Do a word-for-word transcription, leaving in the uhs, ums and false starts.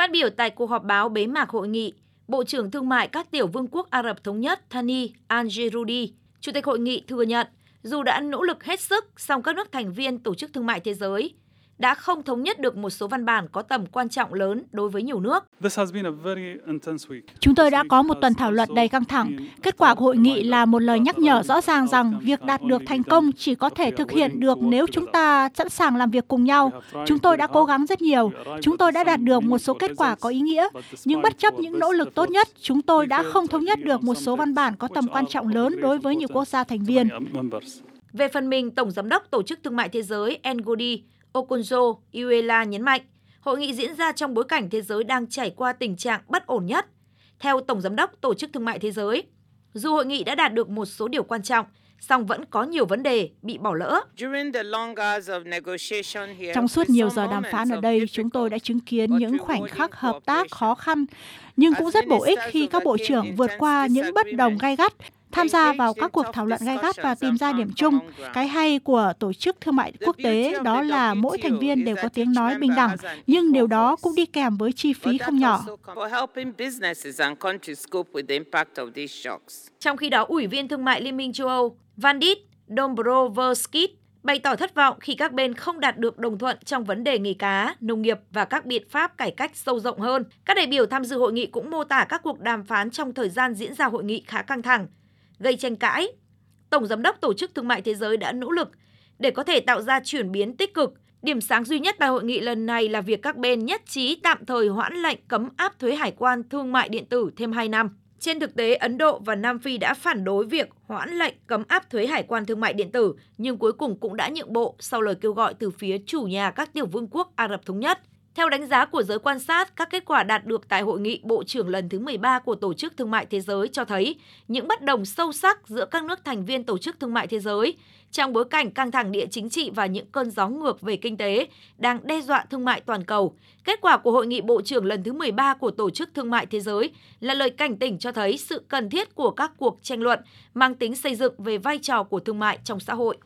Phát biểu tại cuộc họp báo bế mạc hội nghị, Bộ trưởng Thương mại các tiểu vương quốc Ả Rập Thống nhất Thani Al-Jeroudi, Chủ tịch hội nghị thừa nhận, dù đã nỗ lực hết sức, song các nước thành viên Tổ chức Thương mại Thế giới đã không thống nhất được một số văn bản có tầm quan trọng lớn đối với nhiều nước. Chúng tôi đã có một tuần thảo luận đầy căng thẳng. Kết quả của hội nghị là một lời nhắc nhở rõ ràng rằng việc đạt được thành công chỉ có thể thực hiện được nếu chúng ta sẵn sàng làm việc cùng nhau. Chúng tôi đã cố gắng rất nhiều. Chúng tôi đã đạt được một số kết quả có ý nghĩa. Nhưng bất chấp những nỗ lực tốt nhất, chúng tôi đã không thống nhất được một số văn bản có tầm quan trọng lớn đối với nhiều quốc gia thành viên. Về phần mình, Tổng Giám đốc Tổ chức Thương mại Thế giới Ngozi Okunjo Iwela nhấn mạnh, hội nghị diễn ra trong bối cảnh thế giới đang trải qua tình trạng bất ổn nhất. Theo Tổng Giám đốc Tổ chức Thương mại Thế giới, dù hội nghị đã đạt được một số điều quan trọng, song vẫn có nhiều vấn đề bị bỏ lỡ. Trong suốt nhiều giờ đàm phán ở đây, chúng tôi đã chứng kiến những khoảnh khắc hợp tác khó khăn, nhưng cũng rất bổ ích khi các bộ trưởng vượt qua những bất đồng gay gắt, tham gia vào các cuộc thảo luận gay gắt và tìm ra điểm chung. Cái hay của Tổ chức Thương mại Quốc tế đó là mỗi thành viên đều có tiếng nói bình đẳng, nhưng điều đó cũng đi kèm với chi phí không nhỏ. Trong khi đó, Ủy viên Thương mại Liên minh châu Âu Vandit Dombrovskis bày tỏ thất vọng khi các bên không đạt được đồng thuận trong vấn đề nghề cá, nông nghiệp và các biện pháp cải cách sâu rộng hơn. Các đại biểu tham dự hội nghị cũng mô tả các cuộc đàm phán trong thời gian diễn ra hội nghị khá căng thẳng, gây tranh cãi. Tổng Giám đốc Tổ chức Thương mại Thế giới đã nỗ lực để có thể tạo ra chuyển biến tích cực. Điểm sáng duy nhất tại hội nghị lần này là việc các bên nhất trí tạm thời hoãn lệnh cấm áp thuế hải quan thương mại điện tử thêm hai năm. Trên thực tế, Ấn Độ và Nam Phi đã phản đối việc hoãn lệnh cấm áp thuế hải quan thương mại điện tử, nhưng cuối cùng cũng đã nhượng bộ sau lời kêu gọi từ phía chủ nhà các tiểu vương quốc Ả Rập Thống nhất. Theo đánh giá của giới quan sát, các kết quả đạt được tại hội nghị Bộ trưởng lần thứ mười ba của Tổ chức Thương mại Thế giới cho thấy những bất đồng sâu sắc giữa các nước thành viên Tổ chức Thương mại Thế giới trong bối cảnh căng thẳng địa chính trị và những cơn gió ngược về kinh tế đang đe dọa thương mại toàn cầu. Kết quả của hội nghị Bộ trưởng lần thứ mười ba của Tổ chức Thương mại Thế giới là lời cảnh tỉnh cho thấy sự cần thiết của các cuộc tranh luận mang tính xây dựng về vai trò của thương mại trong xã hội.